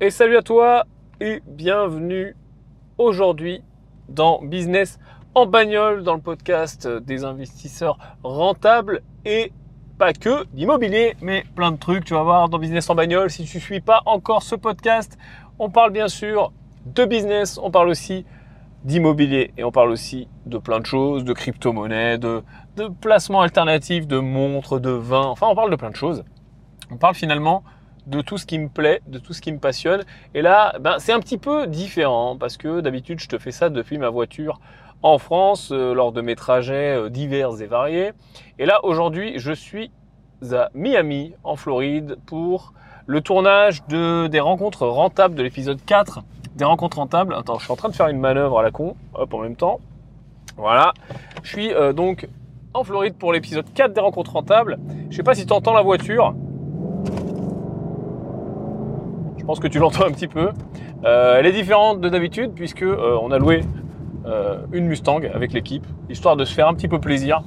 Et salut à toi et bienvenue aujourd'hui dans Business en bagnole, dans le podcast des investisseurs rentables et pas que d'immobilier, mais plein de trucs. Tu vas voir dans Business en bagnole, si tu ne suis pas encore ce podcast, on parle bien sûr de business, on parle aussi d'immobilier et on parle aussi de plein de choses, de crypto-monnaie, de placements alternatifs, de montres, de vins, enfin on parle de plein de choses. On parle finalement de tout ce qui me plaît, de tout ce qui me passionne. Et là, c'est un petit peu différent parce que d'habitude, je te fais ça depuis ma voiture en France lors de mes trajets divers et variés. Et là, aujourd'hui, je suis à Miami, en Floride, pour le tournage des Rencontres Rentables de l'épisode 4 des Rencontres Rentables. Attends, je suis en train de faire une manœuvre à la con, hop, en même temps. Voilà, je suis donc en Floride pour l'épisode 4 des Rencontres Rentables. Je ne sais pas si tu entends la voiture. Je pense que tu l'entends un petit peu. Elle est différente de d'habitude puisque on a loué une Mustang avec l'équipe, histoire de se faire un petit peu plaisir.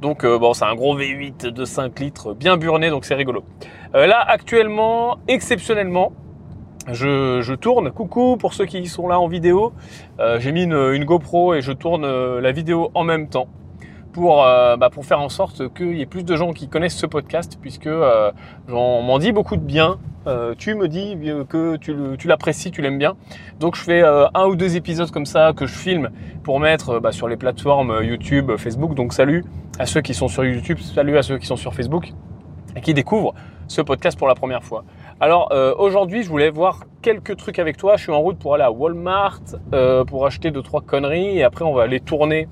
Donc c'est un gros V8 de 5 litres bien burné, donc c'est rigolo. Là actuellement, exceptionnellement, je tourne. Coucou pour ceux qui sont là en vidéo. J'ai mis une GoPro et je tourne la vidéo en même temps. Pour faire en sorte qu'il y ait plus de gens qui connaissent ce podcast, puisque on m'en dit beaucoup de bien. Tu me dis que tu l'apprécies, tu l'aimes bien. Donc je fais un ou deux épisodes comme ça que je filme pour mettre sur les plateformes YouTube, Facebook. Donc salut à ceux qui sont sur YouTube, salut à ceux qui sont sur Facebook et qui découvrent ce podcast pour la première fois. Alors aujourd'hui, je voulais voir quelques trucs avec toi. Je suis en route pour aller à Walmart pour acheter 2-3 conneries et après on va aller tourner.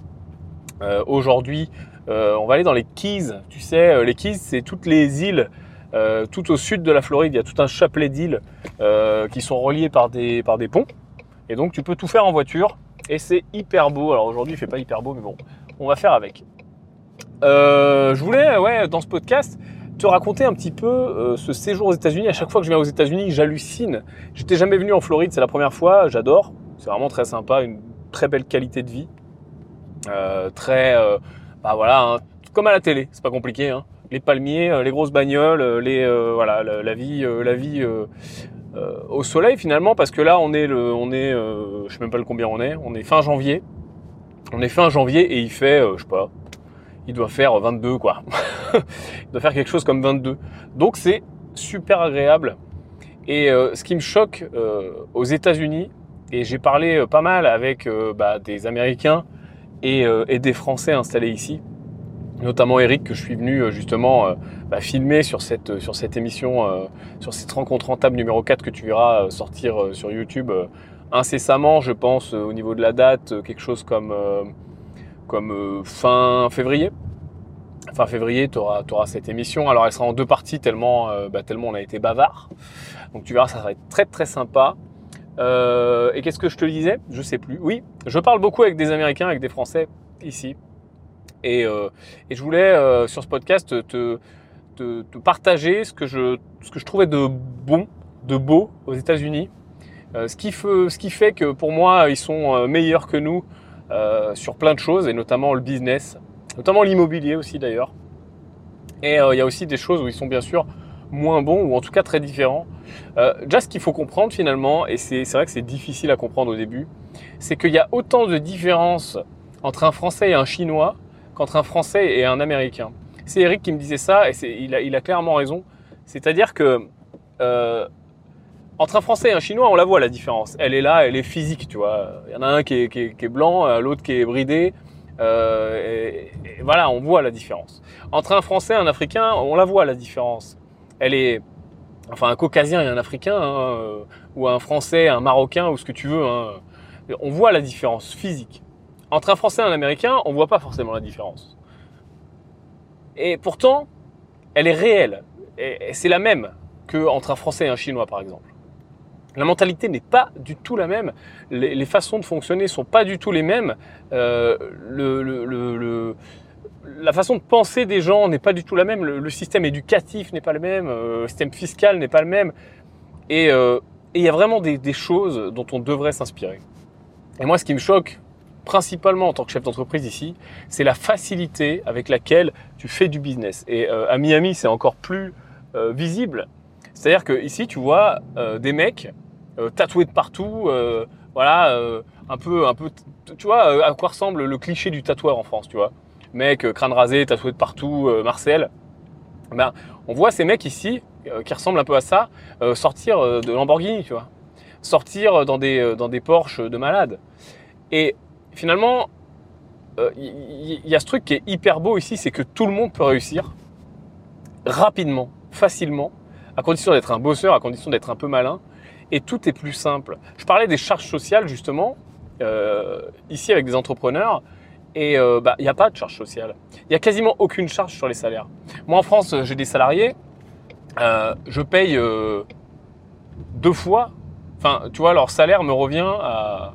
Aujourd'hui, on va aller dans les Keys. Tu sais, les Keys, c'est toutes les îles tout au sud de la Floride. Il y a tout un chapelet d'îles qui sont reliées par des ponts. Et donc, tu peux tout faire en voiture. Et c'est hyper beau. Alors aujourd'hui, il ne fait pas hyper beau, mais bon, on va faire avec. Je voulais, dans ce podcast, te raconter un petit peu ce séjour aux États-Unis. À chaque fois que je viens aux États-Unis, j'hallucine. Je n'étais jamais venu en Floride, c'est la première fois. J'adore. C'est vraiment très sympa, une très belle qualité de vie. Comme à la télé, c'est pas compliqué, hein. Les palmiers, les grosses bagnoles, la vie au soleil finalement, parce que là on est je sais même pas le combien on est fin janvier et il fait il doit faire 22 quoi. Il doit faire quelque chose comme 22. Donc c'est super agréable. Et ce qui me choque aux États-Unis, et j'ai parlé pas mal avec des Américains et des Français installés ici, notamment Eric, que je suis venu justement filmer sur cette émission, sur cette rencontre rentable numéro 4 que tu verras sortir sur YouTube incessamment, je pense, au niveau de la date, quelque chose comme fin février. Fin février, tu auras cette émission. Alors, elle sera en deux parties tellement on a été bavard. Donc, tu verras, ça va être très, très sympa. Et qu'est-ce que je te disais ? Je sais plus. Oui, je parle beaucoup avec des Américains, avec des Français ici. Et je voulais sur ce podcast te partager ce que je trouvais de bon, de beau aux États-Unis. Ce qui fait que pour moi, ils sont meilleurs que nous sur plein de choses, et notamment le business, notamment l'immobilier aussi d'ailleurs. Et il y a aussi des choses où ils sont bien sûr moins bons, ou en tout cas très différents. Déjà, ce qu'il faut comprendre finalement, et c'est vrai que c'est difficile à comprendre au début, c'est qu'il y a autant de différences entre un Français et un Chinois qu'entre un Français et un Américain. C'est Eric qui me disait ça, et il a clairement raison. C'est-à-dire que entre un Français et un Chinois, on la voit la différence. Elle est là, elle est physique, tu vois. Il y en a un qui est blanc, l'autre qui est bridé. Et voilà, on voit la différence. Entre un Français et un Africain, on la voit la différence. Elle est, un Caucasien et un Africain, ou un Français, un Marocain, ou ce que tu veux, on voit la différence physique. Entre un Français et un Américain, on ne voit pas forcément la différence. Et pourtant, elle est réelle. Et c'est la même qu'entre un Français et un Chinois, par exemple. La mentalité n'est pas du tout la même. Les façons de fonctionner ne sont pas du tout les mêmes. La façon de penser des gens n'est pas du tout la même, le système éducatif n'est pas le même, le système fiscal n'est pas le même, et il y a vraiment des choses dont on devrait s'inspirer. Et moi, ce qui me choque principalement en tant que chef d'entreprise ici, c'est la facilité avec laquelle tu fais du business. Et à Miami, c'est encore plus visible. C'est-à-dire qu'ici, tu vois des mecs tatoué de partout, voilà, un peu, tu vois, à quoi ressemble le cliché du tatoueur en France, tu vois, mec, crâne rasé, tatoué de partout, Marcel. Ben, on voit ces mecs ici qui ressemblent un peu à ça, sortir de Lamborghini, tu vois, sortir dans des Porsche de malade. Et finalement, il y a ce truc qui est hyper beau ici, c'est que tout le monde peut réussir rapidement, facilement, à condition d'être un bosseur, à condition d'être un peu malin, et tout est plus simple. Je parlais des charges sociales justement, ici avec des entrepreneurs, et il n'y a pas de charge sociale. Il n'y a quasiment aucune charge sur les salaires. Moi en France, j'ai des salariés, je paye 2 fois, enfin tu vois, leur salaire me revient à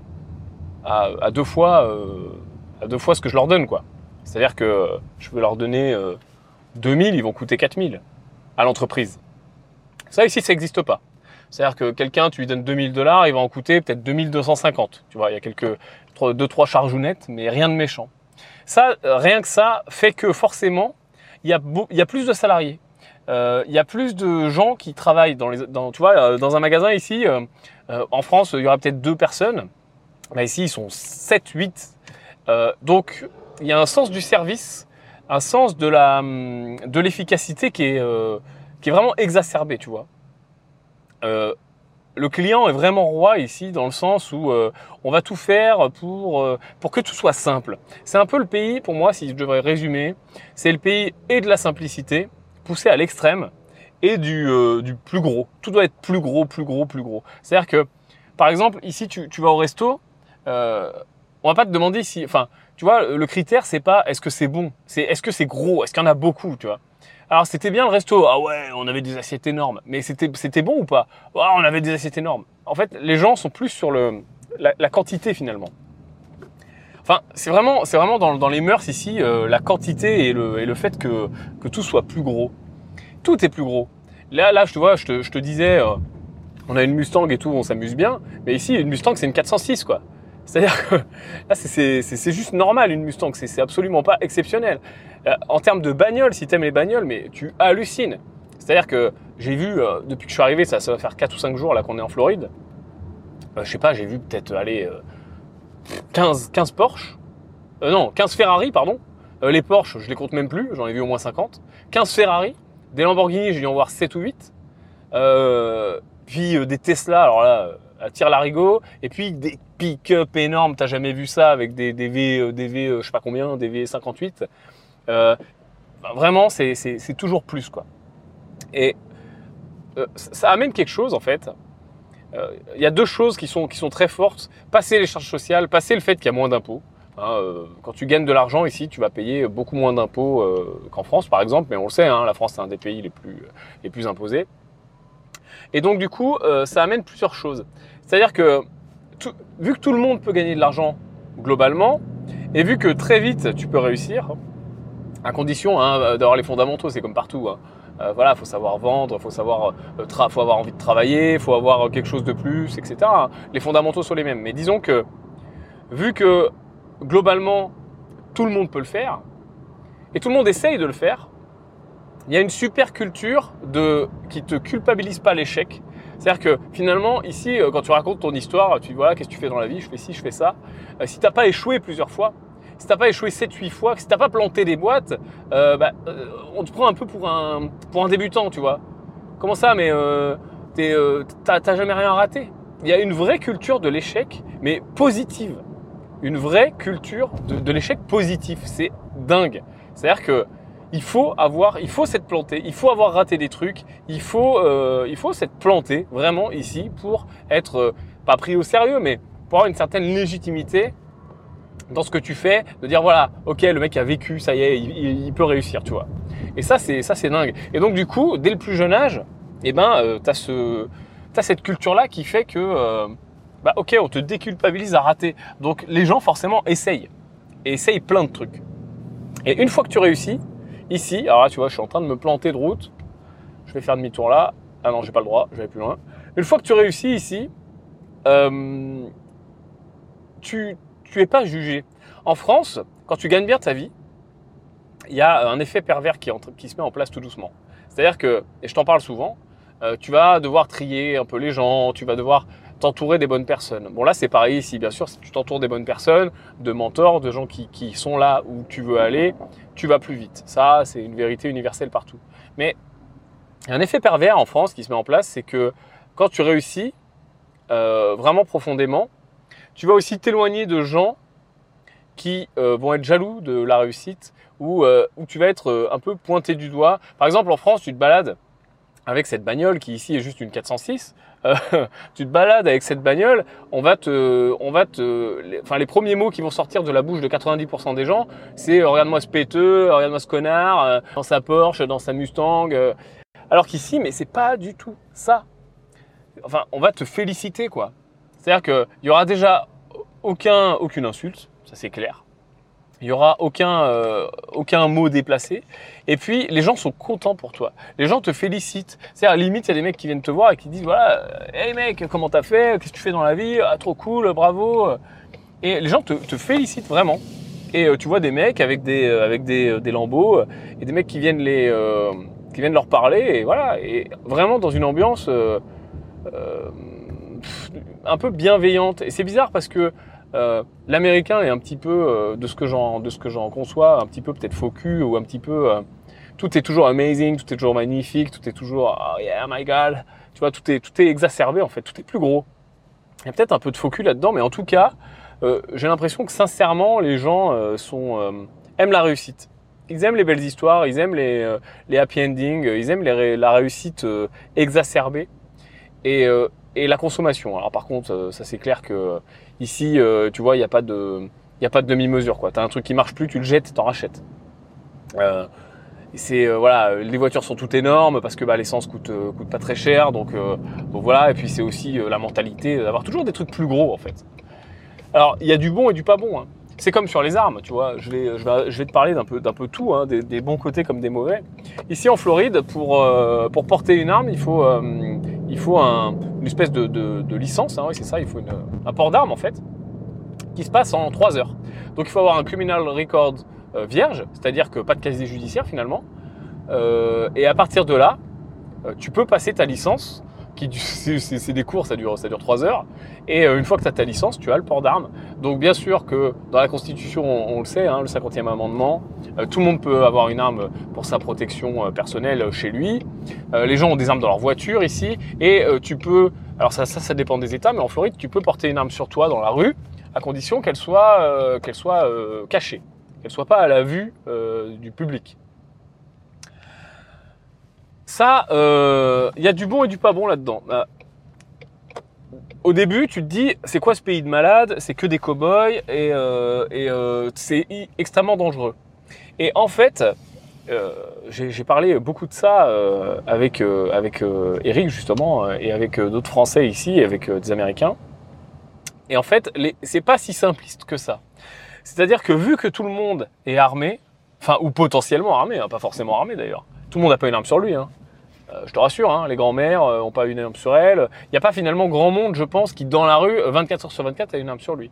2 fois... à 2 fois ce que je leur donne, quoi. C'est-à-dire que je peux leur donner 2000, ils vont coûter 4000 à l'entreprise. Ça ici, ça n'existe pas. C'est-à-dire que quelqu'un, tu lui donnes 2000 $, il va en coûter peut-être 2250. Tu vois, il y a quelques 2-3 chargounettes, mais rien de méchant. Ça, rien que ça fait que forcément, il y a plus de salariés. Il y a plus de gens qui travaillent tu vois, dans un magasin ici, en France, il y aura peut-être 2 personnes. Là, ici, ils sont 7-8. Donc, il y a un sens du service, un sens de l'efficacité qui est vraiment exacerbé, tu vois. Le client est vraiment roi ici, dans le sens où on va tout faire pour que tout soit simple. C'est un peu le pays, pour moi, si je devrais résumer, c'est le pays et de la simplicité, poussé à l'extrême, et du plus gros. Tout doit être plus gros, plus gros, plus gros. C'est-à-dire que, par exemple, ici, tu vas au resto, on va pas te demander si, enfin, tu vois, le critère, c'est pas est-ce que c'est bon, c'est est-ce que c'est gros, est-ce qu'il y en a beaucoup, tu vois. Alors, c'était bien le resto, ah ouais, on avait des assiettes énormes, mais c'était bon ou pas? Ah, on avait des assiettes énormes. En fait, les gens sont plus sur la quantité finalement. Enfin, c'est vraiment dans les mœurs ici, la quantité et le fait que tout soit plus gros. Tout est plus gros. Là, tu vois, je te disais, on a une Mustang et tout, on s'amuse bien, mais ici, une Mustang, c'est une 406, quoi. C'est-à-dire que là, c'est juste normal une Mustang, c'est absolument pas exceptionnel. En termes de bagnole, si tu aimes les bagnoles, mais tu hallucines. C'est-à-dire que j'ai vu, depuis que je suis arrivé, ça va faire 4 ou 5 jours là qu'on est en Floride, je sais pas, j'ai vu peut-être 15 Porsche, non, 15 Ferrari, pardon. Les Porsche, je les compte même plus, j'en ai vu au moins 50. 15 Ferrari, des Lamborghini, j'ai dû en voir 7 ou 8. Puis des Tesla, alors là, à tire-larigot, et puis des pick-up énormes, t'as jamais vu ça, avec des V, je sais pas combien, des V58. Vraiment, c'est toujours plus, quoi. Et ça amène quelque chose, en fait. Il y a 2 choses qui sont très fortes. Passer les charges sociales, passer le fait qu'il y a moins d'impôts. Hein, quand tu gagnes de l'argent ici, tu vas payer beaucoup moins d'impôts qu'en France, par exemple. Mais on le sait, hein, la France, c'est un des pays les plus imposés. Et donc, du coup, ça amène plusieurs choses. C'est-à-dire que, vu que tout le monde peut gagner de l'argent globalement, et vu que très vite, tu peux réussir, à condition hein, d'avoir les fondamentaux, c'est comme partout. Hein. Voilà, il faut savoir vendre, il faut savoir faut avoir envie de travailler, il faut avoir quelque chose de plus, etc. Hein. Les fondamentaux sont les mêmes. Mais disons que, vu que globalement, tout le monde peut le faire, et tout le monde essaye de le faire, il y a une super culture qui te culpabilise pas l'échec. C'est-à-dire que finalement, ici, quand tu racontes ton histoire, tu dis voilà, qu'est-ce que tu fais dans la vie? Je fais ci, je fais ça. Si tu n'as pas échoué plusieurs fois, si tu n'as pas échoué 7-8 fois, si tu n'as pas planté des boîtes, on te prend un peu pour un débutant, tu vois. Comment ça? Mais t'as jamais rien raté. Il y a une vraie culture de l'échec, mais positive. Une vraie culture de l'échec positif. C'est dingue. C'est-à-dire que il faut s'être planté, il faut avoir raté des trucs, il faut s'être planté vraiment ici pour être, pas pris au sérieux, mais pour avoir une certaine légitimité dans ce que tu fais, de dire voilà, ok, le mec a vécu, ça y est, il peut réussir, tu vois. Et ça c'est dingue. Et donc du coup, dès le plus jeune âge, eh ben, t'as cette culture-là qui fait que, ok, on te déculpabilise à rater. Donc les gens forcément essayent plein de trucs. Et une fois que tu réussis, ici, alors là, tu vois, je suis en train de me planter de route. Je vais faire demi-tour là. Ah non, j'ai pas le droit, je vais aller plus loin. Une fois que tu réussis ici, tu es pas jugé. En France, quand tu gagnes bien ta vie, il y a un effet pervers qui se met en place tout doucement. C'est-à-dire que, et je t'en parle souvent, tu vas devoir trier un peu les gens, tu vas devoir t'entourer des bonnes personnes. Bon là c'est pareil ici, bien sûr, si tu t'entoures des bonnes personnes, de mentors, de gens qui sont là où tu veux aller, tu vas plus vite. Ça c'est une vérité universelle partout. Mais un effet pervers en France qui se met en place, c'est que quand tu réussis vraiment profondément, tu vas aussi t'éloigner de gens qui vont être jaloux de la réussite ou où tu vas être un peu pointé du doigt. Par exemple en France, tu te balades avec cette bagnole qui ici est juste une 406, tu te balades avec cette bagnole, les premiers mots qui vont sortir de la bouche de 90% des gens, c'est regarde-moi ce péteux, regarde-moi ce connard, dans sa Porsche, dans sa Mustang. Alors qu'ici, mais c'est pas du tout ça. Enfin, on va te féliciter quoi. C'est-à-dire qu'il y aura déjà aucune insulte, ça c'est clair. Il n'y aura aucun mot déplacé. Et puis, les gens sont contents pour toi. Les gens te félicitent. C'est-à-dire, à la limite, il y a des mecs qui viennent te voir et qui disent voilà, hey mec, comment t'as fait? Qu'est-ce que tu fais dans la vie? Ah, trop cool, bravo. Et les gens te félicitent vraiment. Et tu vois des mecs avec des Lambos et des mecs qui viennent qui viennent leur parler. Et voilà. Et vraiment dans une ambiance un peu bienveillante. Et c'est bizarre parce que l'américain est un petit peu, de ce que j'en conçois, un petit peu peut-être faux cul ou un petit peu, tout est toujours amazing, tout est toujours magnifique, tout est toujours oh yeah my god, tu vois, tout est exacerbé en fait, tout est plus gros. Il y a peut-être un peu de faux cul là-dedans, mais en tout cas, j'ai l'impression que sincèrement les gens aiment la réussite. Ils aiment les belles histoires, ils aiment les happy endings, ils aiment la réussite exacerbée. Et la consommation. Alors par contre, ça c'est clair que ici, tu vois, il n'y a pas de demi-mesure quoi. T'as un truc qui marche plus, tu le jettes, t'en rachètes. Voilà, les voitures sont toutes énormes parce que l'essence coûte pas très cher, donc voilà. Et puis c'est aussi la mentalité d'avoir toujours des trucs plus gros en fait. Alors il y a du bon et du pas bon. Hein. C'est comme sur les armes, tu vois. Je vais te parler d'un peu tout, hein, des bons côtés comme des mauvais. Ici en Floride, pour porter une arme, il faut une espèce de licence, hein, oui, c'est ça, il faut un port d'armes en fait, qui se passe en 3 heures. Donc il faut avoir un criminal record vierge, c'est-à-dire que pas de casier judiciaire finalement. Et à partir de là, tu peux passer ta licence, c'est des cours, ça dure 3 heures. Et une fois que tu as ta licence, tu as le port d'armes. Donc bien sûr que dans la Constitution, on le sait, hein, le 50e amendement, tout le monde peut avoir une arme pour sa protection personnelle chez lui. Les gens ont des armes dans leur voiture ici. Et tu peux, alors ça dépend des États, mais en Floride, tu peux porter une arme sur toi dans la rue à condition qu'elle soit cachée, qu'elle soit pas à la vue du public. Ça, y a du bon et du pas bon là-dedans. Au début, tu te dis, c'est quoi ce pays de malades? C'est que des cow-boys et c'est extrêmement dangereux. Et en fait, j'ai parlé beaucoup de ça avec Eric justement et avec d'autres Français ici, avec des Américains. Et en fait, c'est pas si simpliste que ça. C'est-à-dire que vu que tout le monde est armé, enfin ou potentiellement armé, hein, pas forcément armé d'ailleurs, tout le monde n'a pas une arme sur lui, hein. Je te rassure, hein, les grands-mères n'ont pas une arme sur elles. Il n'y a pas finalement grand monde, je pense, qui dans la rue, 24 heures sur 24, a une arme sur lui.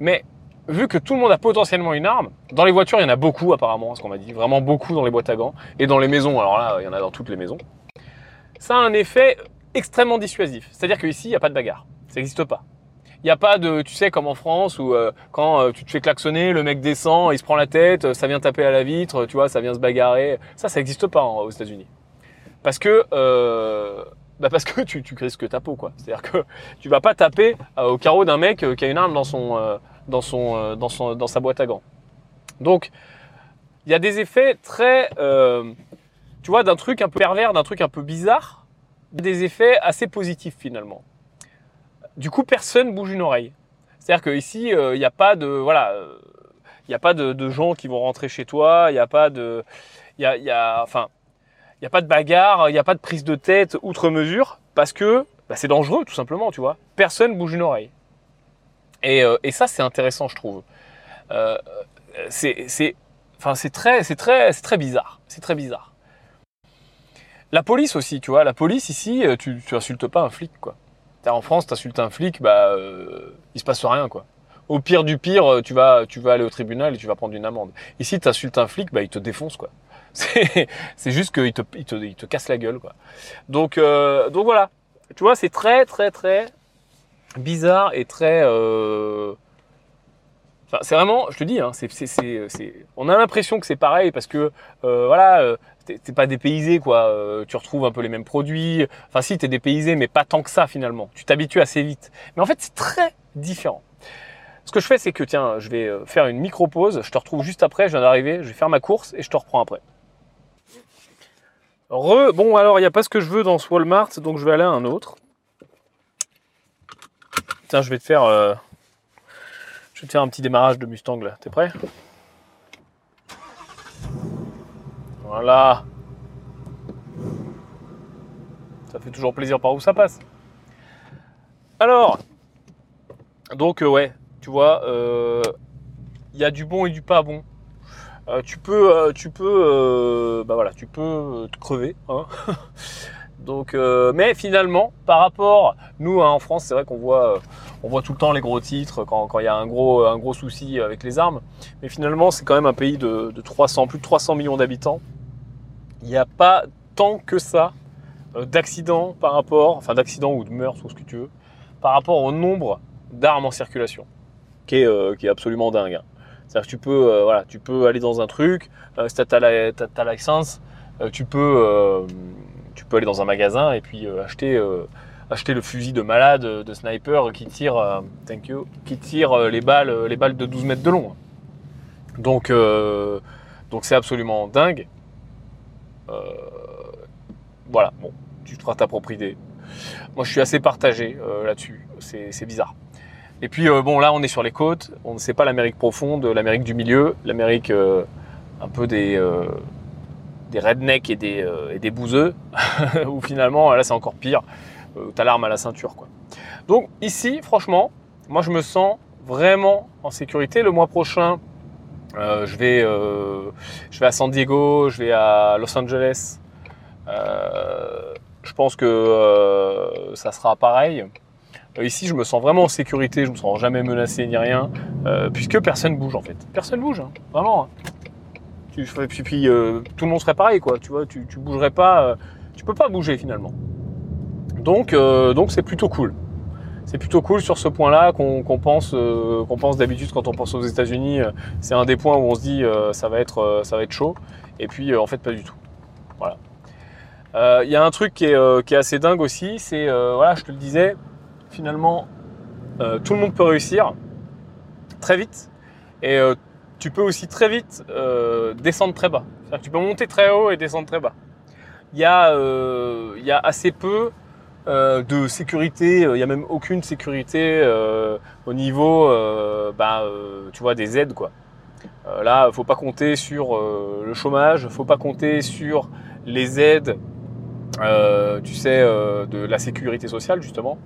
Mais vu que tout le monde a potentiellement une arme, dans les voitures, il y en a beaucoup apparemment, ce qu'on m'a dit, vraiment beaucoup dans les boîtes à gants et dans les maisons. Alors là, il y en a dans toutes les maisons. Ça a un effet extrêmement dissuasif. C'est-à-dire qu'ici, il n'y a pas de bagarre. Ça n'existe pas. Il n'y a pas de, tu sais, comme en France où quand tu te fais klaxonner, le mec descend, il se prend la tête, ça vient taper à la vitre, tu vois, ça vient se bagarrer. Ça n'existe pas aux États-Unis. Parce que tu risques ta peau, quoi. C'est-à-dire que tu vas pas taper au carreau d'un mec qui a une arme dans sa boîte à gants. Donc, il y a des effets très, tu vois, d'un truc un peu pervers, d'un truc un peu bizarre, des effets assez positifs finalement. Du coup, personne bouge une oreille. C'est-à-dire qu'ici, il n'y a pas de, voilà, y a pas de gens qui vont rentrer chez toi, il n'y a pas de bagarre, il n'y a pas de prise de tête outre mesure parce que c'est dangereux tout simplement, tu vois. Personne bouge une oreille. Et ça, c'est intéressant, je trouve. C'est très bizarre. C'est très bizarre. La police aussi, tu vois. La police ici, tu insultes pas un flic, quoi. En France, t'insultes un flic, il se passe rien, quoi. Au pire du pire, tu vas aller au tribunal et tu vas prendre une amende. Ici, t'insultes un flic, il te défonce, quoi. C'est juste qu'il te casse la gueule, quoi. Donc voilà. Tu vois, c'est très, très, très bizarre et très... Enfin, c'est vraiment, je te dis, hein, on a l'impression que c'est pareil parce que voilà, t'es pas dépaysé quoi. Tu retrouves un peu les mêmes produits. Enfin si, t'es dépaysé, mais pas tant que ça finalement. Tu t'habitues assez vite. Mais en fait, c'est très différent. Ce que je fais, c'est que tiens, je vais faire une micro-pause. Je te retrouve juste après. Je viens d'arriver. Je vais faire ma course et je te reprends après. Bon, alors, il n'y a pas ce que je veux dans ce Walmart, donc je vais aller à un autre. Tiens, je vais te faire... un petit démarrage de Mustang là, t'es prêt? Voilà. Ça fait toujours plaisir par où ça passe. Alors, donc ouais, tu vois, il y a du bon et du pas bon. Tu peux te crever. Hein. Donc, mais finalement, par rapport, nous hein, en France, c'est vrai qu'on voit... On voit tout le temps les gros titres quand il y a un gros souci avec les armes. Mais finalement, c'est quand même un pays de plus de 300 millions d'habitants. Il n'y a pas tant que ça d'accidents par rapport, enfin d'accidents ou de meurtres ou ce que tu veux, par rapport au nombre d'armes en circulation, qui est absolument dingue. C'est-à-dire que tu peux aller dans un truc, si t'as ta licence, tu peux aller dans un magasin et puis acheter le fusil de malade, de sniper qui tire les balles de 12 mètres de long. Donc c'est absolument dingue. Voilà, bon, tu feras ta propre idée. Moi, je suis assez partagé là-dessus. C'est bizarre. Et puis, bon, là, on est sur les côtes. On ne sait pas l'Amérique profonde, l'Amérique du milieu, l'Amérique un peu des rednecks et des bouseux, où finalement, là, c'est encore pire. T'as l'arme à la ceinture quoi. Donc ici franchement moi je me sens vraiment en sécurité. Le mois prochain je vais à San Diego, je vais à Los Angeles, je pense que ça sera pareil. Ici je me sens vraiment en sécurité, je me sens jamais menacé ni rien, puisque personne bouge en fait, personne bouge hein, vraiment hein. Puis tout le monde serait pareil quoi, tu vois, tu bougerais pas, tu peux pas bouger finalement. Donc c'est plutôt cool. C'est plutôt cool sur ce point-là qu'on pense d'habitude quand on pense aux États-Unis. C'est un des points où on se dit ça va être chaud. Et puis en fait pas du tout. Voilà. Il y a un truc qui est assez dingue aussi. C'est voilà, je te le disais. Finalement, tout le monde peut réussir très vite. Et tu peux aussi très vite descendre très bas. C'est-à-dire que tu peux monter très haut et descendre très bas. Il y a assez peu de sécurité, il n'y a même aucune sécurité au niveau tu vois, des aides quoi. Là, faut pas compter sur le chômage, faut pas compter sur les aides tu sais, de la sécurité sociale justement.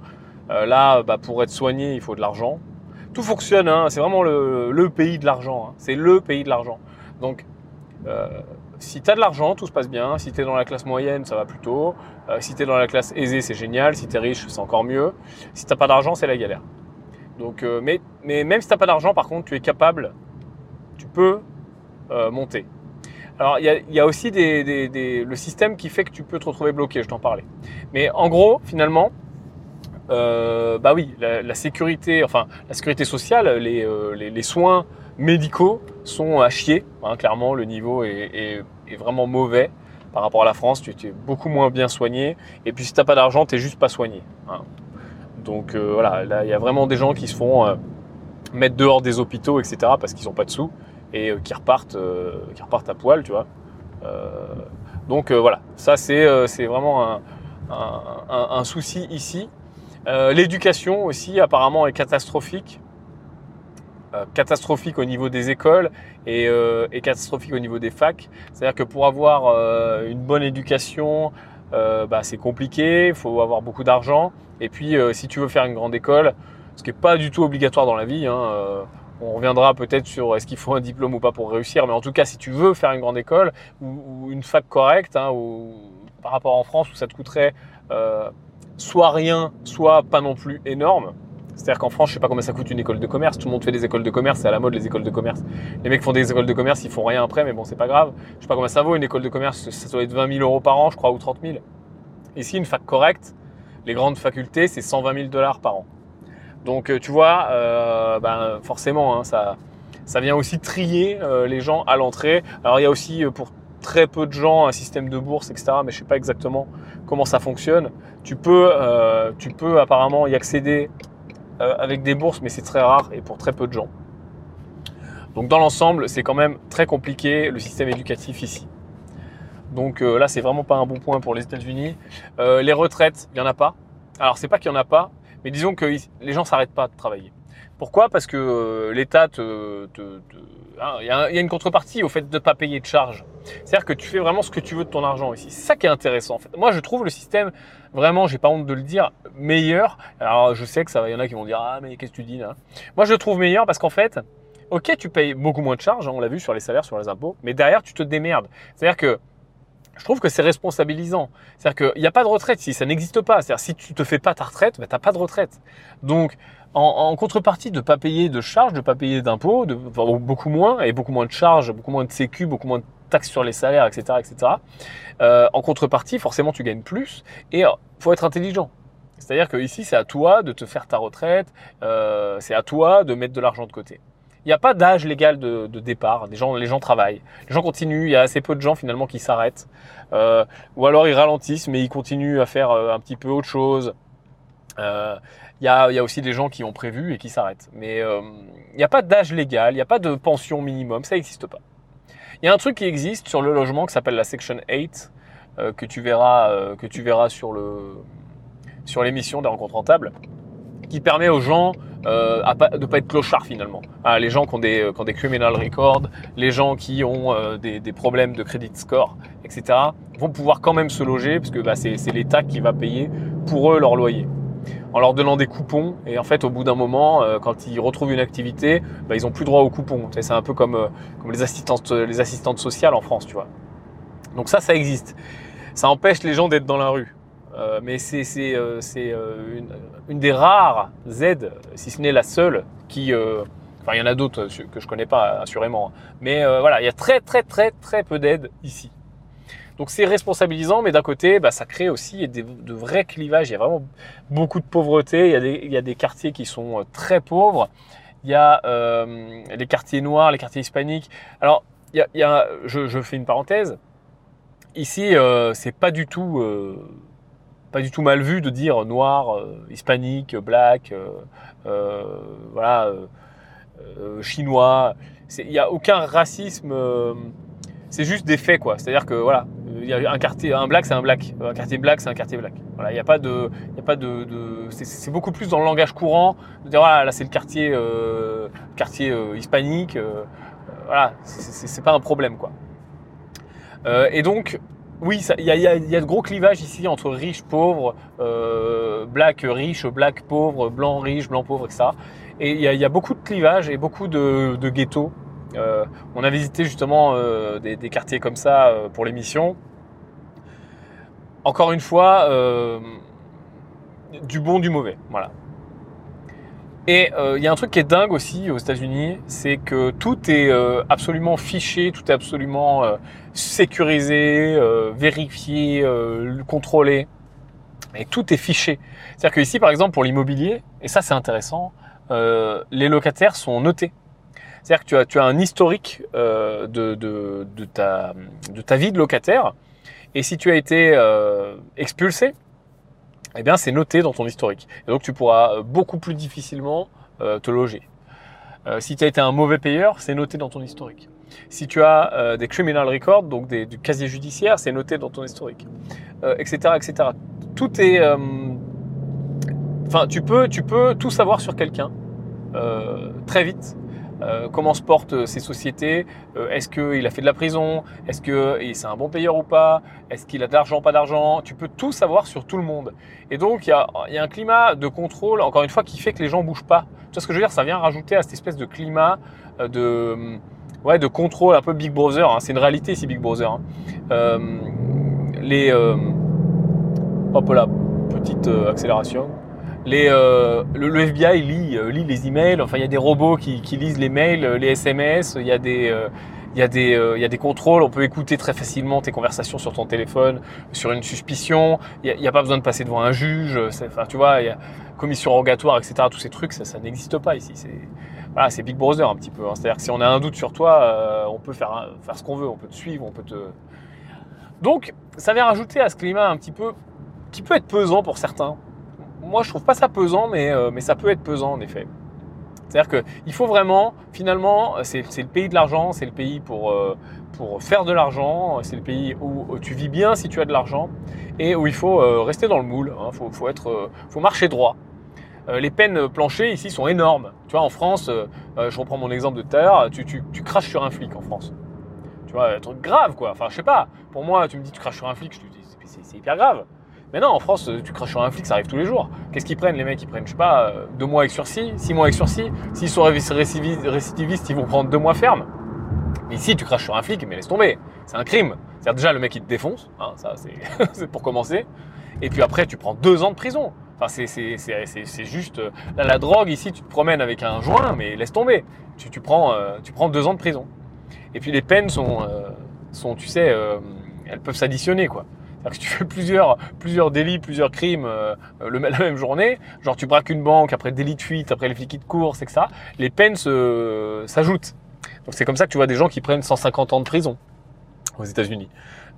Là, pour être soigné, il faut de l'argent. Tout fonctionne, hein, c'est vraiment le pays de l'argent. Hein, c'est le pays de l'argent. Donc si tu as de l'argent, tout se passe bien. Si tu es dans la classe moyenne, ça va plutôt. Si tu es dans la classe aisée, c'est génial. Si tu es riche, c'est encore mieux. Si tu n'as pas d'argent, c'est la galère. Donc, mais même si tu n'as pas d'argent, par contre, tu peux monter. Alors, il y a aussi le système qui fait que tu peux te retrouver bloqué, je t'en parlais. Mais en gros, finalement, oui, la sécurité, enfin, la sécurité sociale, les soins médicaux sont à chier, hein, clairement le niveau est vraiment mauvais par rapport à la France, tu es beaucoup moins bien soigné et puis si t'as pas d'argent t'es juste pas soigné hein. Donc voilà, là il y a vraiment des gens qui se font mettre dehors des hôpitaux etc parce qu'ils ont pas de sous et qui repartent à poil tu vois, donc voilà, ça c'est vraiment un souci ici. L'éducation aussi apparemment est catastrophique au niveau des écoles et catastrophique au niveau des facs. C'est-à-dire que pour avoir une bonne éducation, c'est compliqué, il faut avoir beaucoup d'argent. Et puis, si tu veux faire une grande école, ce qui n'est pas du tout obligatoire dans la vie, hein, on reviendra peut-être sur est-ce qu'il faut un diplôme ou pas pour réussir, mais en tout cas, si tu veux faire une grande école ou une fac correcte, hein, ou par rapport en France où ça te coûterait soit rien, soit pas non plus énorme. C'est-à-dire qu'en France, je sais pas combien ça coûte une école de commerce. Tout le monde fait des écoles de commerce, c'est à la mode les écoles de commerce. Les mecs font des écoles de commerce, ils font rien après, mais bon, c'est pas grave. Je sais pas combien ça vaut une école de commerce, ça doit être 20 000 euros par an, je crois, ou 30 000. Ici, une fac correcte, les grandes facultés, c'est 120 000 $ par an. Donc tu vois, ben, forcément, hein, ça vient aussi trier les gens à l'entrée. Alors il y a aussi pour très peu de gens un système de bourse, etc. Mais je ne sais pas exactement comment ça fonctionne. Tu peux apparemment y accéder avec des bourses, mais c'est très rare et pour très peu de gens. Donc dans l'ensemble, c'est quand même très compliqué le système éducatif ici. Donc là, c'est vraiment pas un bon point pour les États-Unis. Les retraites, il n'y en a pas. Alors c'est pas qu'il n'y en a pas, mais disons que les gens ne s'arrêtent pas de travailler. Pourquoi ? Parce que l'État il y a une contrepartie au fait de ne pas payer de charges. C'est-à-dire que tu fais vraiment ce que tu veux de ton argent ici. C'est ça qui est intéressant en fait. Moi, je trouve le système vraiment, j'ai pas honte de le dire, meilleur. Alors je sais que ça, il y en a qui vont dire « Ah mais qu'est-ce que tu dis là ?» Moi, je le trouve meilleur parce qu'en fait, ok, tu payes beaucoup moins de charges, hein, on l'a vu sur les salaires, sur les impôts, mais derrière, tu te démerdes. C'est-à-dire que je trouve que c'est responsabilisant. C'est-à-dire qu'il n'y a pas de retraite si ça n'existe pas. C'est-à-dire si tu ne te fais pas ta retraite, ben, tu n'as pas de retraite. Donc, en contrepartie de ne pas payer de charges, de ne pas payer d'impôts, enfin, beaucoup moins, et beaucoup moins de charges, beaucoup moins de sécu, beaucoup moins de taxes sur les salaires, etc. etc. En contrepartie, forcément, tu gagnes plus et il faut être intelligent. C'est-à-dire qu'ici, c'est à toi de te faire ta retraite, c'est à toi de mettre de l'argent de côté. Il n'y a pas d'âge légal de départ. Les gens travaillent. Les gens continuent. Il y a assez peu de gens finalement qui s'arrêtent. Ou alors ils ralentissent, mais ils continuent à faire un petit peu autre chose. Il y a aussi des gens qui ont prévu et qui s'arrêtent. Mais il n'y a pas d'âge légal. Il n'y a pas de pension minimum. Ça n'existe pas. Il y a un truc qui existe sur le logement qui s'appelle la Section 8 que tu verras sur l'émission des Rencontres Rentables, qui permet aux gens de ne pas être clochard finalement. Ah, les gens qui ont des criminal records, les gens qui ont des problèmes de credit score, etc. vont pouvoir quand même se loger parce que bah, c'est l'État qui va payer pour eux leur loyer en leur donnant des coupons. Et en fait, au bout d'un moment, quand ils retrouvent une activité, bah, ils n'ont plus droit aux coupons. Tu sais, c'est un peu comme les assistantes sociales en France, tu vois. Donc ça existe. Ça empêche les gens d'être dans la rue. Mais c'est une des rares aides, si ce n'est la seule, qui… Enfin, il y en a d'autres que je ne connais pas, assurément. Mais voilà, il y a très, très, très, très peu d'aides ici. Donc, c'est responsabilisant, mais d'un côté, bah, ça crée aussi de vrais clivages. Il y a vraiment beaucoup de pauvreté. Il y a des quartiers qui sont très pauvres. Il y a les quartiers noirs, les quartiers hispaniques. Alors, je fais une parenthèse. Ici, ce n'est pas du tout mal vu de dire noir, hispanique, black, voilà, chinois. Il n'y a aucun racisme. C'est juste des faits, quoi. C'est-à-dire que voilà, il y a un quartier, un black, c'est un black. Un quartier black, c'est un quartier black. Voilà, il y a pas de. C'est beaucoup plus dans le langage courant de dire voilà, là c'est le quartier hispanique. Voilà, c'est pas un problème, quoi. Et donc. Oui, il y a de gros clivages ici entre riches, pauvres, black, riches, black, pauvres, blancs, riches, blancs, pauvres, etc. Et il y a beaucoup de clivages et beaucoup de ghettos. On a visité justement des quartiers comme ça pour l'émission. Encore une fois, du bon, du mauvais, voilà. Et il y a un truc qui est dingue aussi aux États-Unis, c'est que tout est absolument fiché, tout est absolument sécurisé, vérifié, contrôlé. Et tout est fiché. C'est-à-dire qu'ici, par exemple, pour l'immobilier, et ça c'est intéressant, les locataires sont notés. C'est-à-dire que tu as un historique de ta vie de locataire. Et si tu as été expulsé, eh bien, c'est noté dans ton historique. Et donc, tu pourras beaucoup plus difficilement te loger. Si tu as été un mauvais payeur, c'est noté dans ton historique. Si tu as des criminal records, donc du casier judiciaire, c'est noté dans ton historique, etc., etc. Tout est… Enfin, tu peux tout savoir sur quelqu'un très vite. Comment se portent ses sociétés, est-ce qu'il a fait de la prison, est-ce que c'est un bon payeur ou pas, est-ce qu'il a de l'argent, pas d'argent, tu peux tout savoir sur tout le monde. Et donc, il y a un climat de contrôle, encore une fois, qui fait que les gens bougent pas. Tu vois ce que je veux dire, ça vient rajouter à cette espèce de climat de contrôle un peu Big Brother, hein. C'est une réalité ici Big Brother. Hein. Hop là, petite accélération. Le FBI lit les emails, enfin il y a des robots qui lisent les mails, les SMS, il y a des, il y a des contrôles, on peut écouter très facilement tes conversations sur ton téléphone, sur une suspicion, il n'y a pas besoin de passer devant un juge, enfin, tu vois, il y a commission rogatoire, etc. Tous ces trucs, ça n'existe pas ici. Voilà, c'est Big Brother un petit peu, hein. C'est-à-dire que si on a un doute sur toi, on peut faire ce qu'on veut, on peut te suivre, on peut te… Donc, ça vient rajouter à ce climat un petit peu, qui peut être pesant pour certains. Moi, je trouve pas ça pesant, mais ça peut être pesant en effet. C'est-à-dire qu'il faut vraiment, finalement, c'est le pays de l'argent, c'est le pays pour faire de l'argent, c'est le pays où tu vis bien si tu as de l'argent et où il faut rester dans le moule, hein. Faut marcher droit. Les peines planchées ici sont énormes. Tu vois, en France, je reprends mon exemple de tout à l'heure, tu craches sur un flic en France. Tu vois, un truc grave quoi. Enfin, je sais pas. Pour moi, tu me dis tu craches sur un flic, je te dis c'est hyper grave. Mais non, en France, tu craches sur un flic, ça arrive tous les jours. Qu'est-ce qu'ils prennent, les mecs? Ils prennent, je sais pas, 2 mois avec sursis, 6 mois avec sursis. S'ils sont récidivistes, ils vont prendre 2 mois ferme. Mais ici, tu craches sur un flic, mais laisse tomber. C'est un crime. C'est-à-dire déjà, le mec, il te défonce. Hein, ça, c'est pour commencer. Et puis après, tu prends 2 ans de prison. Enfin, c'est juste… Là, la drogue, ici, tu te promènes avec un joint, mais laisse tomber. Tu prends 2 ans de prison. Et puis, les peines sont tu sais, elles peuvent s'additionner, quoi. C'est-à-dire que si tu fais plusieurs délits, plusieurs crimes la même journée, genre tu braques une banque, après délit de fuite, après les flics de course, etc., les peines s'ajoutent. Donc c'est comme ça que tu vois des gens qui prennent 150 ans de prison aux États-Unis.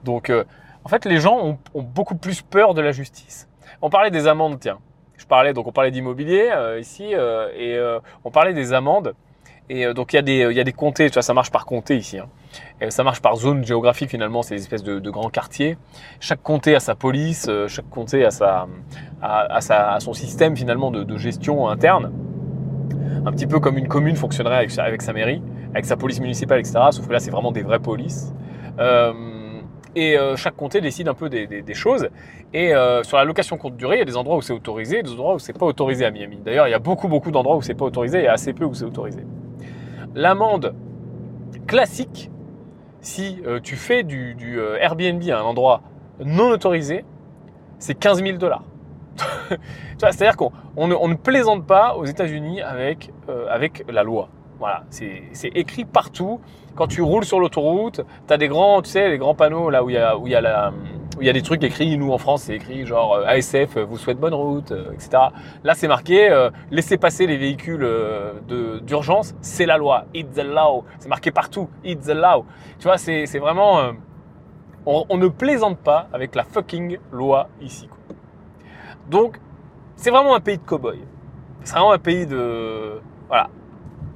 Donc en fait, les gens ont beaucoup plus peur de la justice. On parlait des amendes, tiens. On parlait d'immobilier ici, et on parlait des amendes. Et donc, il y a des comtés, tu vois, ça marche par comté ici, hein. Et ça marche par zone géographique finalement, c'est des espèces de grands quartiers. Chaque comté a sa police, chaque comté a son système finalement de gestion interne. Un petit peu comme une commune fonctionnerait avec sa mairie, avec sa police municipale, etc. Sauf que là, c'est vraiment des vraies polices. Et chaque comté décide un peu des choses. Et sur la location courte durée, il y a des endroits où c'est autorisé, et des endroits où c'est pas autorisé à Miami. D'ailleurs, il y a beaucoup d'endroits où c'est pas autorisé et assez peu où c'est autorisé. L'amende classique, si tu fais du Airbnb à un endroit non autorisé, c'est $15,000. C'est-à-dire qu'on ne plaisante pas aux États-Unis avec la loi. Voilà, c'est écrit partout. Quand tu roules sur l'autoroute, tu as des grands, tu sais, les grands panneaux là où il y a des trucs écrits. Nous en France, c'est écrit genre ASF vous souhaite bonne route, etc. Là, c'est marqué laissez passer les véhicules d'urgence, c'est la loi. It's the law. C'est marqué partout. It's the law. Tu vois, c'est vraiment on ne plaisante pas avec la fucking loi ici, quoi. Donc, c'est vraiment un pays de cow-boy. C'est vraiment un pays de voilà.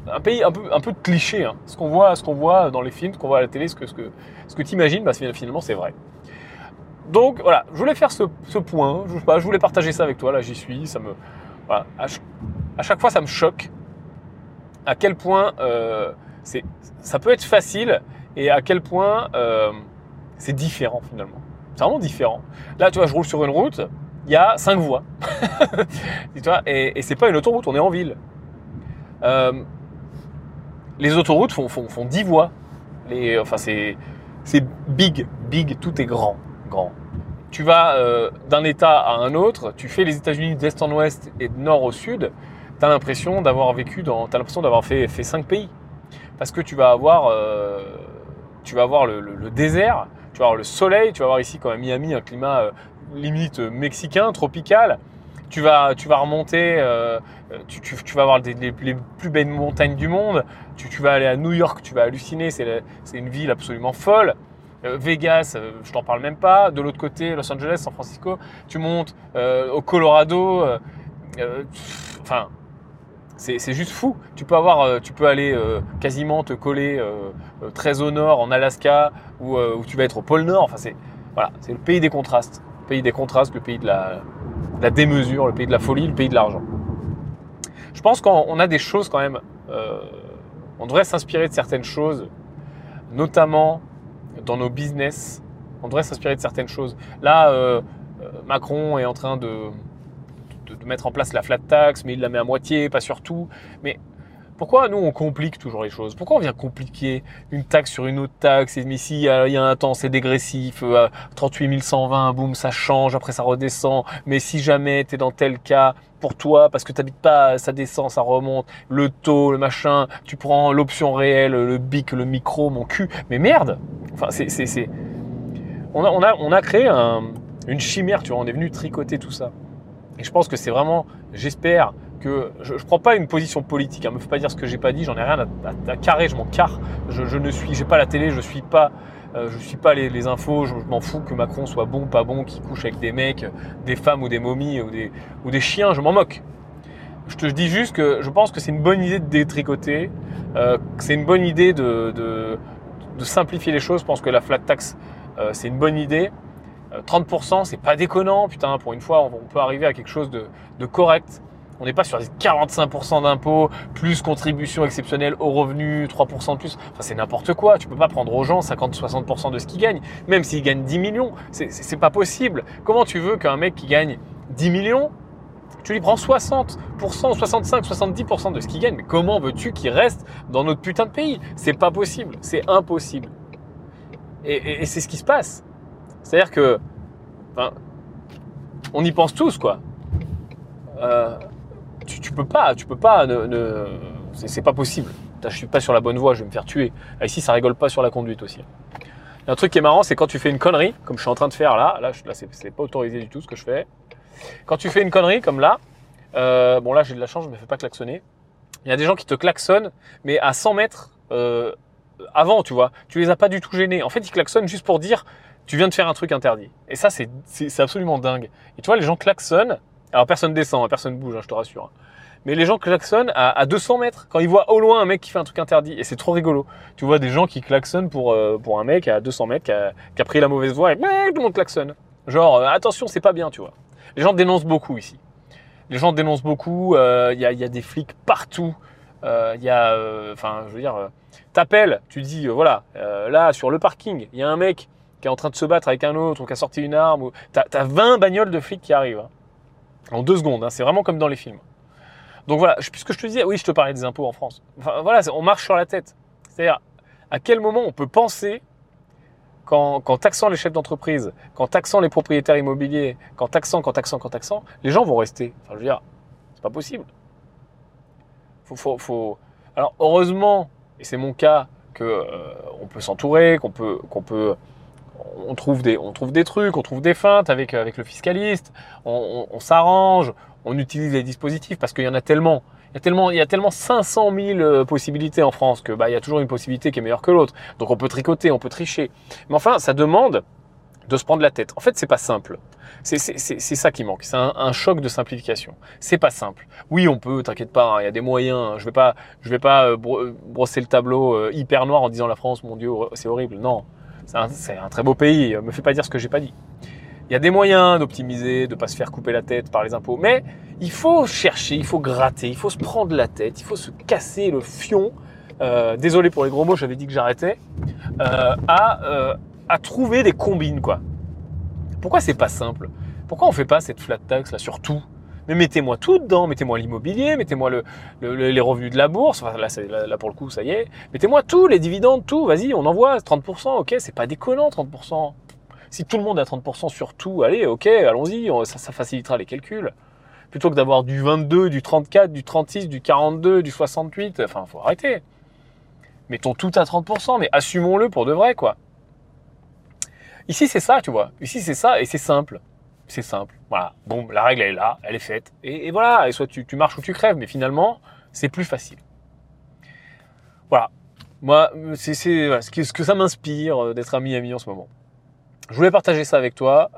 Un pays un peu de cliché, hein. Ce qu'on voit dans les films, ce qu'on voit à la télé, ce que tu imagines, bah, finalement c'est vrai. Donc voilà, je voulais faire ce point, je sais pas, je voulais partager ça avec toi, là j'y suis, voilà, à chaque fois ça me choque à quel point ça peut être facile et à quel point c'est différent finalement. C'est vraiment différent. Là tu vois, je roule sur une route, il y a 5 voies, tu vois, et c'est pas une autoroute, on est en ville. Les autoroutes font 10 voies. Enfin, c'est big, tout est grand. Tu vas d'un état à un autre, tu fais les États-Unis d'est en ouest et de nord au sud, tu as l'impression d'avoir fait 5 pays. Parce que tu vas avoir le désert, tu vas avoir le soleil, tu vas avoir ici quand même Miami un climat limite mexicain, tropical. Tu vas remonter, tu vas avoir les plus belles montagnes du monde, tu vas aller à New York, tu vas halluciner, c'est une ville absolument folle. Vegas, je t'en parle même pas. De l'autre côté, Los Angeles, San Francisco, tu montes au Colorado. Enfin, c'est juste fou. Tu peux aller quasiment te coller très au nord en Alaska où tu vas être au pôle Nord. Enfin, c'est le pays des contrastes. Le pays des contrastes, le pays de la démesure, le pays de la folie, le pays de l'argent. Je pense qu'on a des choses quand même, on devrait s'inspirer de certaines choses, notamment dans nos business, on devrait s'inspirer de certaines choses. Là, Macron est en train de mettre en place la flat tax, mais il la met à moitié, pas sur tout. Mais Pourquoi nous on complique toujours les choses? Pourquoi on vient compliquer une taxe sur une autre taxe? Mais si, il y a un temps c'est dégressif, 38 120, boum, ça change, après ça redescend. Mais si jamais tu es dans tel cas, pour toi, parce que tu n'habites pas, ça descend, ça remonte, le taux, le machin, tu prends l'option réelle, le BIC, le micro, mon cul. Mais merde, enfin, c'est... On a créé une chimère, tu vois, on est venu tricoter tout ça. Et je pense que c'est vraiment, j'espère que, je ne prends pas une position politique, hein, me fais pas dire ce que j'ai pas dit, j'en ai rien à carrer, je m'en carre, j'ai pas la télé, je suis pas les infos, je m'en fous que Macron soit bon, pas bon, qu'il couche avec des mecs, des femmes ou des momies ou des chiens, je m'en moque. Je te dis juste que je pense que c'est une bonne idée de détricoter, c'est une bonne idée de simplifier les choses. Je pense que la flat tax, c'est une bonne idée. 30%, c'est pas déconnant, putain, pour une fois, on peut arriver à quelque chose de correct. On n'est pas sur les 45% d'impôts, plus contribution exceptionnelle aux revenus, 3% de plus. Enfin, c'est n'importe quoi. Tu peux pas prendre aux gens 50-60% de ce qu'ils gagnent, même s'ils gagnent 10 millions. C'est pas possible. Comment tu veux qu'un mec qui gagne 10 millions, tu lui prends 60%, 65-70% de ce qu'il gagne? Mais comment veux-tu qu'il reste dans notre putain de pays? C'est pas possible. C'est impossible. Et c'est ce qui se passe. C'est-à-dire que, enfin, on y pense tous, quoi. Tu peux pas. C'est pas possible. Je suis pas sur la bonne voie, je vais me faire tuer. Ah, ici, ça rigole pas sur la conduite aussi. Et un truc qui est marrant, c'est quand tu fais une connerie, comme je suis en train de faire là, c'est pas autorisé du tout ce que je fais. Quand tu fais une connerie comme là, bon là j'ai de la chance, je me fais pas klaxonner. Il y a des gens qui te klaxonnent, mais à 100 mètres avant, tu vois, tu les as pas du tout gênés. En fait, ils klaxonnent juste pour dire, tu viens de faire un truc interdit. Et ça, c'est absolument dingue. Et tu vois, les gens klaxonnent. Alors, personne descend, personne bouge, hein, je te rassure. Mais les gens klaxonnent à 200 mètres quand ils voient au loin un mec qui fait un truc interdit. Et c'est trop rigolo. Tu vois des gens qui klaxonnent pour un mec à 200 mètres qui a pris la mauvaise voie et tout le monde klaxonne. Genre, attention, c'est pas bien, tu vois. Les gens dénoncent beaucoup ici. Les gens dénoncent beaucoup. Il y a des flics partout. T'appelles, tu dis, là, sur le parking, il y a un mec qui est en train de se battre avec un autre ou qui a sorti une arme. T'as 20 bagnoles de flics qui arrivent. Hein. En 2 secondes, hein, c'est vraiment comme dans les films. Donc voilà, puisque je te disais, oui, je te parlais des impôts en France. Enfin, voilà, on marche sur la tête. C'est-à-dire, à quel moment on peut penser qu'en taxant les chefs d'entreprise, qu'en taxant les propriétaires immobiliers, qu'en taxant, les gens vont rester. Enfin, je veux dire, c'est pas possible. Faut... Alors, heureusement, et c'est mon cas, qu'on peut s'entourer, qu'on peut... On trouve des trucs, on trouve des feintes avec le fiscaliste, on s'arrange, on utilise les dispositifs parce qu'il y en a tellement. Il y a tellement 500 000 possibilités en France que bah, il y a toujours une possibilité qui est meilleure que l'autre. Donc on peut tricoter, on peut tricher. Mais enfin, ça demande de se prendre la tête. En fait, c'est pas simple. C'est ça qui manque. C'est un choc de simplification. C'est pas simple. Oui, on peut, t'inquiète pas, il y a des moyens. Je vais pas brosser le tableau hyper noir en disant la France, mon Dieu, c'est horrible. Non. C'est un très beau pays, me fais pas dire ce que j'ai pas dit. Il y a des moyens d'optimiser, de pas se faire couper la tête par les impôts, mais il faut chercher, il faut gratter, il faut se prendre la tête, il faut se casser le fion, désolé pour les gros mots, j'avais dit que j'arrêtais, à trouver des combines, quoi. Pourquoi c'est pas simple? Pourquoi on fait pas cette flat tax là sur tout? Mais mettez-moi tout dedans, mettez-moi l'immobilier, mettez-moi les revenus de la bourse, enfin là pour le coup ça y est, mettez-moi tout, les dividendes, tout, vas-y on envoie 30%, ok, c'est pas déconnant 30%. Si tout le monde a 30% sur tout, allez, ok, allons-y, ça facilitera les calculs. Plutôt que d'avoir du 22, du 34, du 36, du 42, du 68, enfin faut arrêter. Mettons tout à 30%, mais assumons-le pour de vrai quoi. Ici c'est ça, tu vois, ici c'est ça et c'est simple. C'est simple, voilà, bon, la règle elle est là, elle est faite, et voilà, et soit tu marches ou tu crèves, mais finalement, c'est plus facile. Voilà, moi, c'est ce que ça m'inspire d'être à Miami en ce moment. Je voulais partager ça avec toi,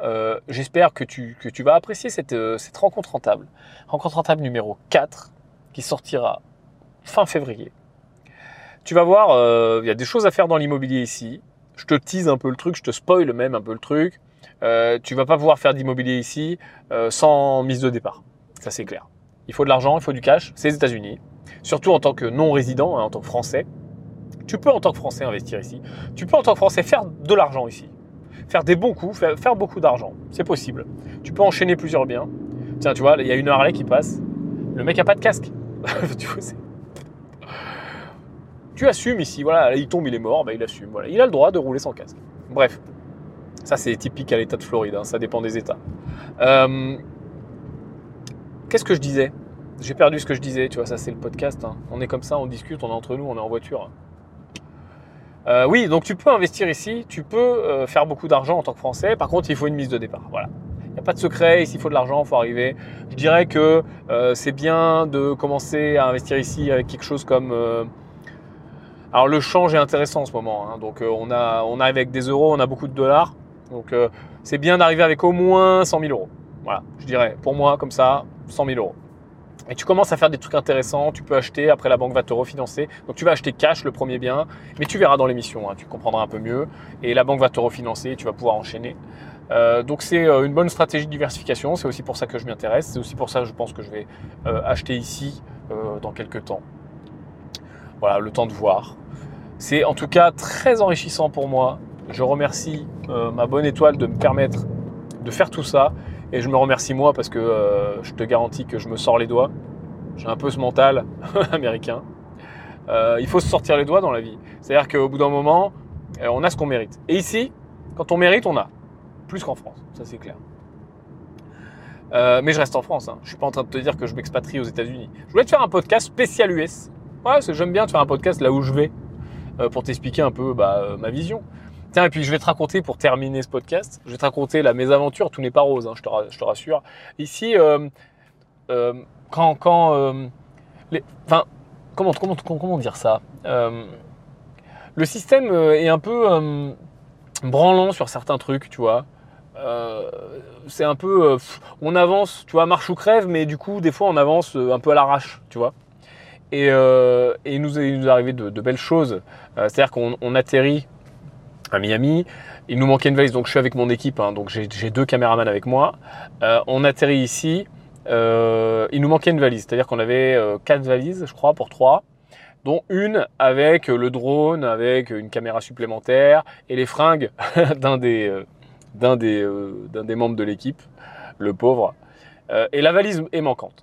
j'espère que tu vas apprécier cette rencontre rentable. Rencontre rentable numéro 4, qui sortira fin février. Tu vas voir, il y a des choses à faire dans l'immobilier ici, je te tease un peu le truc, je te spoil même un peu le truc. Tu vas pas pouvoir faire d'immobilier ici sans mise de départ, ça c'est clair. Il faut de l'argent, il faut du cash, c'est les États-Unis. Surtout en tant que non-résident, hein, en tant que Français. Tu peux en tant que Français investir ici. Tu peux en tant que Français faire de l'argent ici. Faire des bons coups, faire beaucoup d'argent, c'est possible. Tu peux enchaîner plusieurs biens. Tiens, tu vois, il y a une Harley qui passe. Le mec a pas de casque. Tu assumes ici, voilà, il tombe, il est mort, ben il assume. Voilà. Il a le droit de rouler sans casque. Bref, ça c'est typique à l'état de Floride, hein, ça dépend des états. Qu'est-ce que je disais ? J'ai perdu ce que je disais, tu vois, ça c'est le podcast. Hein. On est comme ça, on discute, on est entre nous, on est en voiture. Oui, donc tu peux investir ici, tu peux faire beaucoup d'argent en tant que Français. Par contre, il faut une mise de départ, voilà. Il n'y a pas de secret, ici il faut de l'argent, il faut arriver. Je dirais que c'est bien de commencer à investir ici avec quelque chose comme... Alors le change est intéressant en ce moment, hein. Donc on arrive avec des euros, on a beaucoup de dollars. Donc c'est bien d'arriver avec au moins 100 000 euros. Voilà, je dirais pour moi comme ça, 100 000 euros. Et tu commences à faire des trucs intéressants, tu peux acheter, après la banque va te refinancer. Donc tu vas acheter cash le premier bien, mais tu verras dans l'émission, hein, tu comprendras un peu mieux. Et la banque va te refinancer, tu vas pouvoir enchaîner. Donc c'est une bonne stratégie de diversification, c'est aussi pour ça que je m'y intéresse. C'est aussi pour ça que je pense que je vais acheter ici dans quelques temps. Voilà, le temps de voir. C'est en tout cas très enrichissant pour moi. Je remercie ma bonne étoile de me permettre de faire tout ça. Et je me remercie moi parce que je te garantis que je me sors les doigts. J'ai un peu ce mental américain. Il faut se sortir les doigts dans la vie. C'est-à-dire qu'au bout d'un moment, on a ce qu'on mérite. Et ici, quand on mérite, on a. Plus qu'en France, ça c'est clair. Mais je reste en France. Hein. Je ne suis pas en train de te dire que je m'expatrie aux États-Unis. Je voulais te faire un podcast spécial US. Ouais, parce que j'aime bien te faire un podcast là où je vais pour t'expliquer un peu ma vision. Tiens, et puis je vais te raconter, pour terminer ce podcast, je vais te raconter la mésaventure. Tout n'est pas rose, hein, je te rassure. Ici, comment dire ça, le système est un peu branlant sur certains trucs, tu vois. C'est un peu, on avance, tu vois, marche ou crève, mais du coup, des fois, on avance un peu à l'arrache, tu vois. Et il nous est arrivé de belles choses. C'est-à-dire qu'on atterrit à Miami, il nous manquait une valise, donc je suis avec mon équipe, hein, donc j'ai deux caméramans avec moi. On atterrit ici, il nous manquait une valise, c'est-à-dire qu'on avait 4 valises, je crois, pour 3, dont une avec le drone, avec une caméra supplémentaire et les fringues d'un des membres de l'équipe, le pauvre. Et la valise est manquante.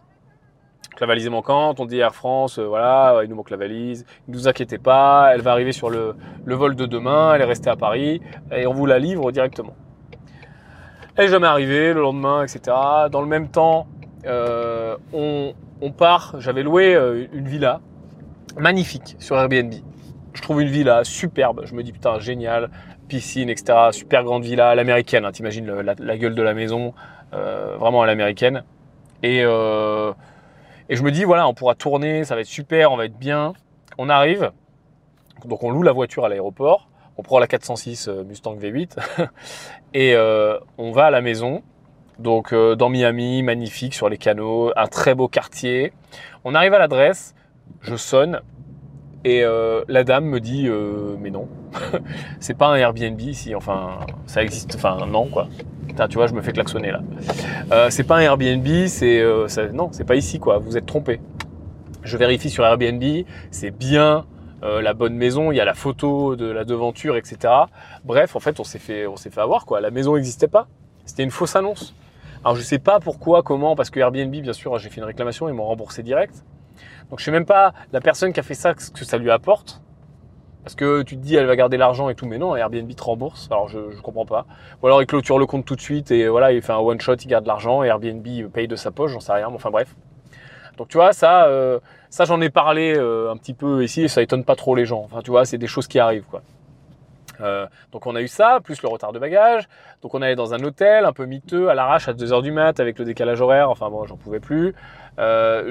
La valise est manquante, on dit Air France, voilà, il nous manque la valise, ne vous inquiétez pas, elle va arriver sur le vol de demain, elle est restée à Paris et on vous la livre directement. Elle n'est jamais arrivée, le lendemain, etc. Dans le même temps, on part, j'avais loué une villa magnifique sur Airbnb. Je trouve une villa superbe, je me dis putain, génial, piscine, etc. Super grande villa à l'américaine, hein, t'imagines la gueule de la maison, vraiment à l'américaine. Et je me dis, voilà, on pourra tourner, ça va être super, on va être bien. On arrive, donc on loue la voiture à l'aéroport, on prend la 406 Mustang V8 et on va à la maison, donc dans Miami, magnifique, sur les canaux, un très beau quartier. On arrive à l'adresse, je sonne et la dame me dit mais non, c'est pas un Airbnb ici, enfin ça existe, enfin non quoi. Putain, tu vois, je me fais klaxonner là. C'est pas un Airbnb, non, c'est pas ici quoi, vous êtes trompé. Je vérifie sur Airbnb, c'est bien la bonne maison, il y a la photo de la devanture, etc. Bref, en fait, on s'est fait avoir quoi, la maison n'existait pas. C'était une fausse annonce. Alors, je sais pas pourquoi, comment, parce que Airbnb, bien sûr, j'ai fait une réclamation, ils m'ont remboursé direct. Donc, je sais même pas la personne qui a fait ça, ce que ça lui apporte. Parce que tu te dis, elle va garder l'argent et tout, mais non, Airbnb te rembourse. Alors, je comprends pas. Ou alors, il clôture le compte tout de suite et voilà, il fait un one-shot, il garde l'argent et Airbnb paye de sa poche, j'en sais rien, mais enfin bref. Donc, tu vois, ça j'en ai parlé un petit peu ici et ça étonne pas trop les gens. Enfin, tu vois, c'est des choses qui arrivent, quoi. Donc, on a eu ça, plus le retard de bagages. Donc, on allait dans un hôtel un peu miteux, à l'arrache, à 2h du mat, avec le décalage horaire. Enfin, bon, j'en pouvais plus.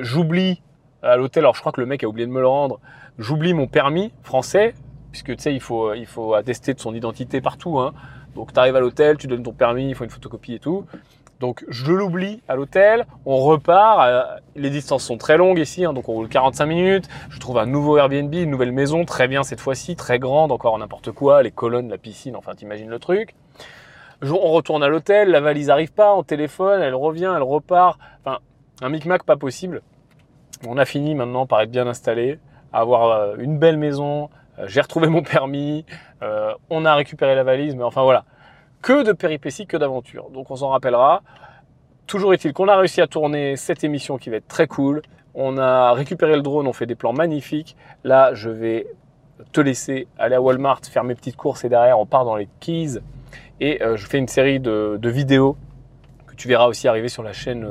J'oublie à l'hôtel, alors je crois que le mec a oublié de me le rendre. J'oublie mon permis français, puisque tu sais, il faut attester de son identité partout. Hein. Donc, tu arrives à l'hôtel, tu donnes ton permis, il faut une photocopie et tout. Donc, je l'oublie à l'hôtel, on repart. Les distances sont très longues ici, hein, donc on roule 45 minutes. Je trouve un nouveau Airbnb, une nouvelle maison, très bien cette fois-ci, très grande, encore n'importe quoi, les colonnes, la piscine, enfin, t'imagines le truc. On retourne à l'hôtel, la valise n'arrive pas, on téléphone, elle revient, elle repart. Enfin, un micmac pas possible. On a fini maintenant par être bien installé, avoir une belle maison, j'ai retrouvé mon permis, on a récupéré la valise, mais enfin voilà, que de péripéties, que d'aventures. Donc on s'en rappellera. Toujours est-il qu'on a réussi à tourner cette émission qui va être très cool. On a récupéré le drone, on fait des plans magnifiques. Là, je vais te laisser aller à Walmart faire mes petites courses et derrière on part dans les Keys. Et je fais une série de vidéos que tu verras aussi arriver sur la chaîne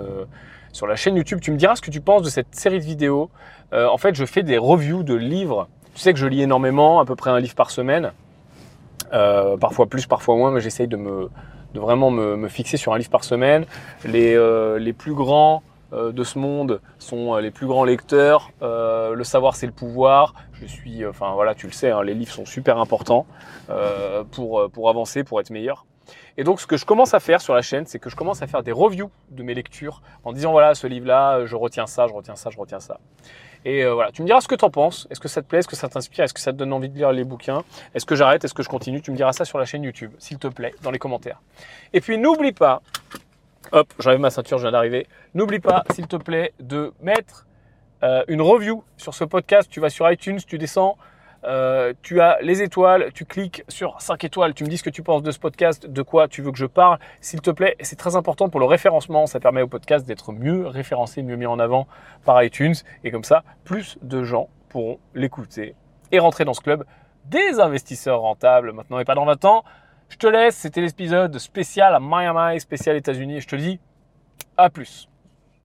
YouTube. Tu me diras ce que tu penses de cette série de vidéos. En fait, je fais des reviews de livres. Tu sais que je lis énormément, à peu près un livre par semaine. Parfois plus, parfois moins, mais j'essaye de vraiment me fixer sur un livre par semaine. Les plus grands de ce monde sont les plus grands lecteurs. Le savoir, c'est le pouvoir. Je suis, enfin voilà, tu le sais, hein, les livres sont super importants pour avancer, pour être meilleur. Et donc, ce que je commence à faire sur la chaîne, c'est que je commence à faire des reviews de mes lectures en disant voilà, ce livre-là, je retiens ça, je retiens ça, je retiens ça. Et voilà, tu me diras ce que tu en penses. Est-ce que ça te plaît? Est-ce que ça t'inspire? Est-ce que ça te donne envie de lire les bouquins? Est-ce que j'arrête? Est-ce que je continue? Tu me diras ça sur la chaîne YouTube, s'il te plaît, dans les commentaires. Et puis, n'oublie pas, hop, j'enlève ma ceinture, je viens d'arriver. N'oublie pas, s'il te plaît, de mettre une review sur ce podcast. Tu vas sur iTunes, tu descends. Tu as les étoiles, tu cliques sur 5 étoiles, tu me dis ce que tu penses de ce podcast, de quoi tu veux que je parle, s'il te plaît. C'est très important pour le référencement, ça permet au podcast d'être mieux référencé, mieux mis en avant par iTunes et comme ça, plus de gens pourront l'écouter et rentrer dans ce club des investisseurs rentables maintenant et pas dans 20 ans. Je te laisse, c'était l'épisode spécial à Miami, spécial États-Unis et je te dis à plus.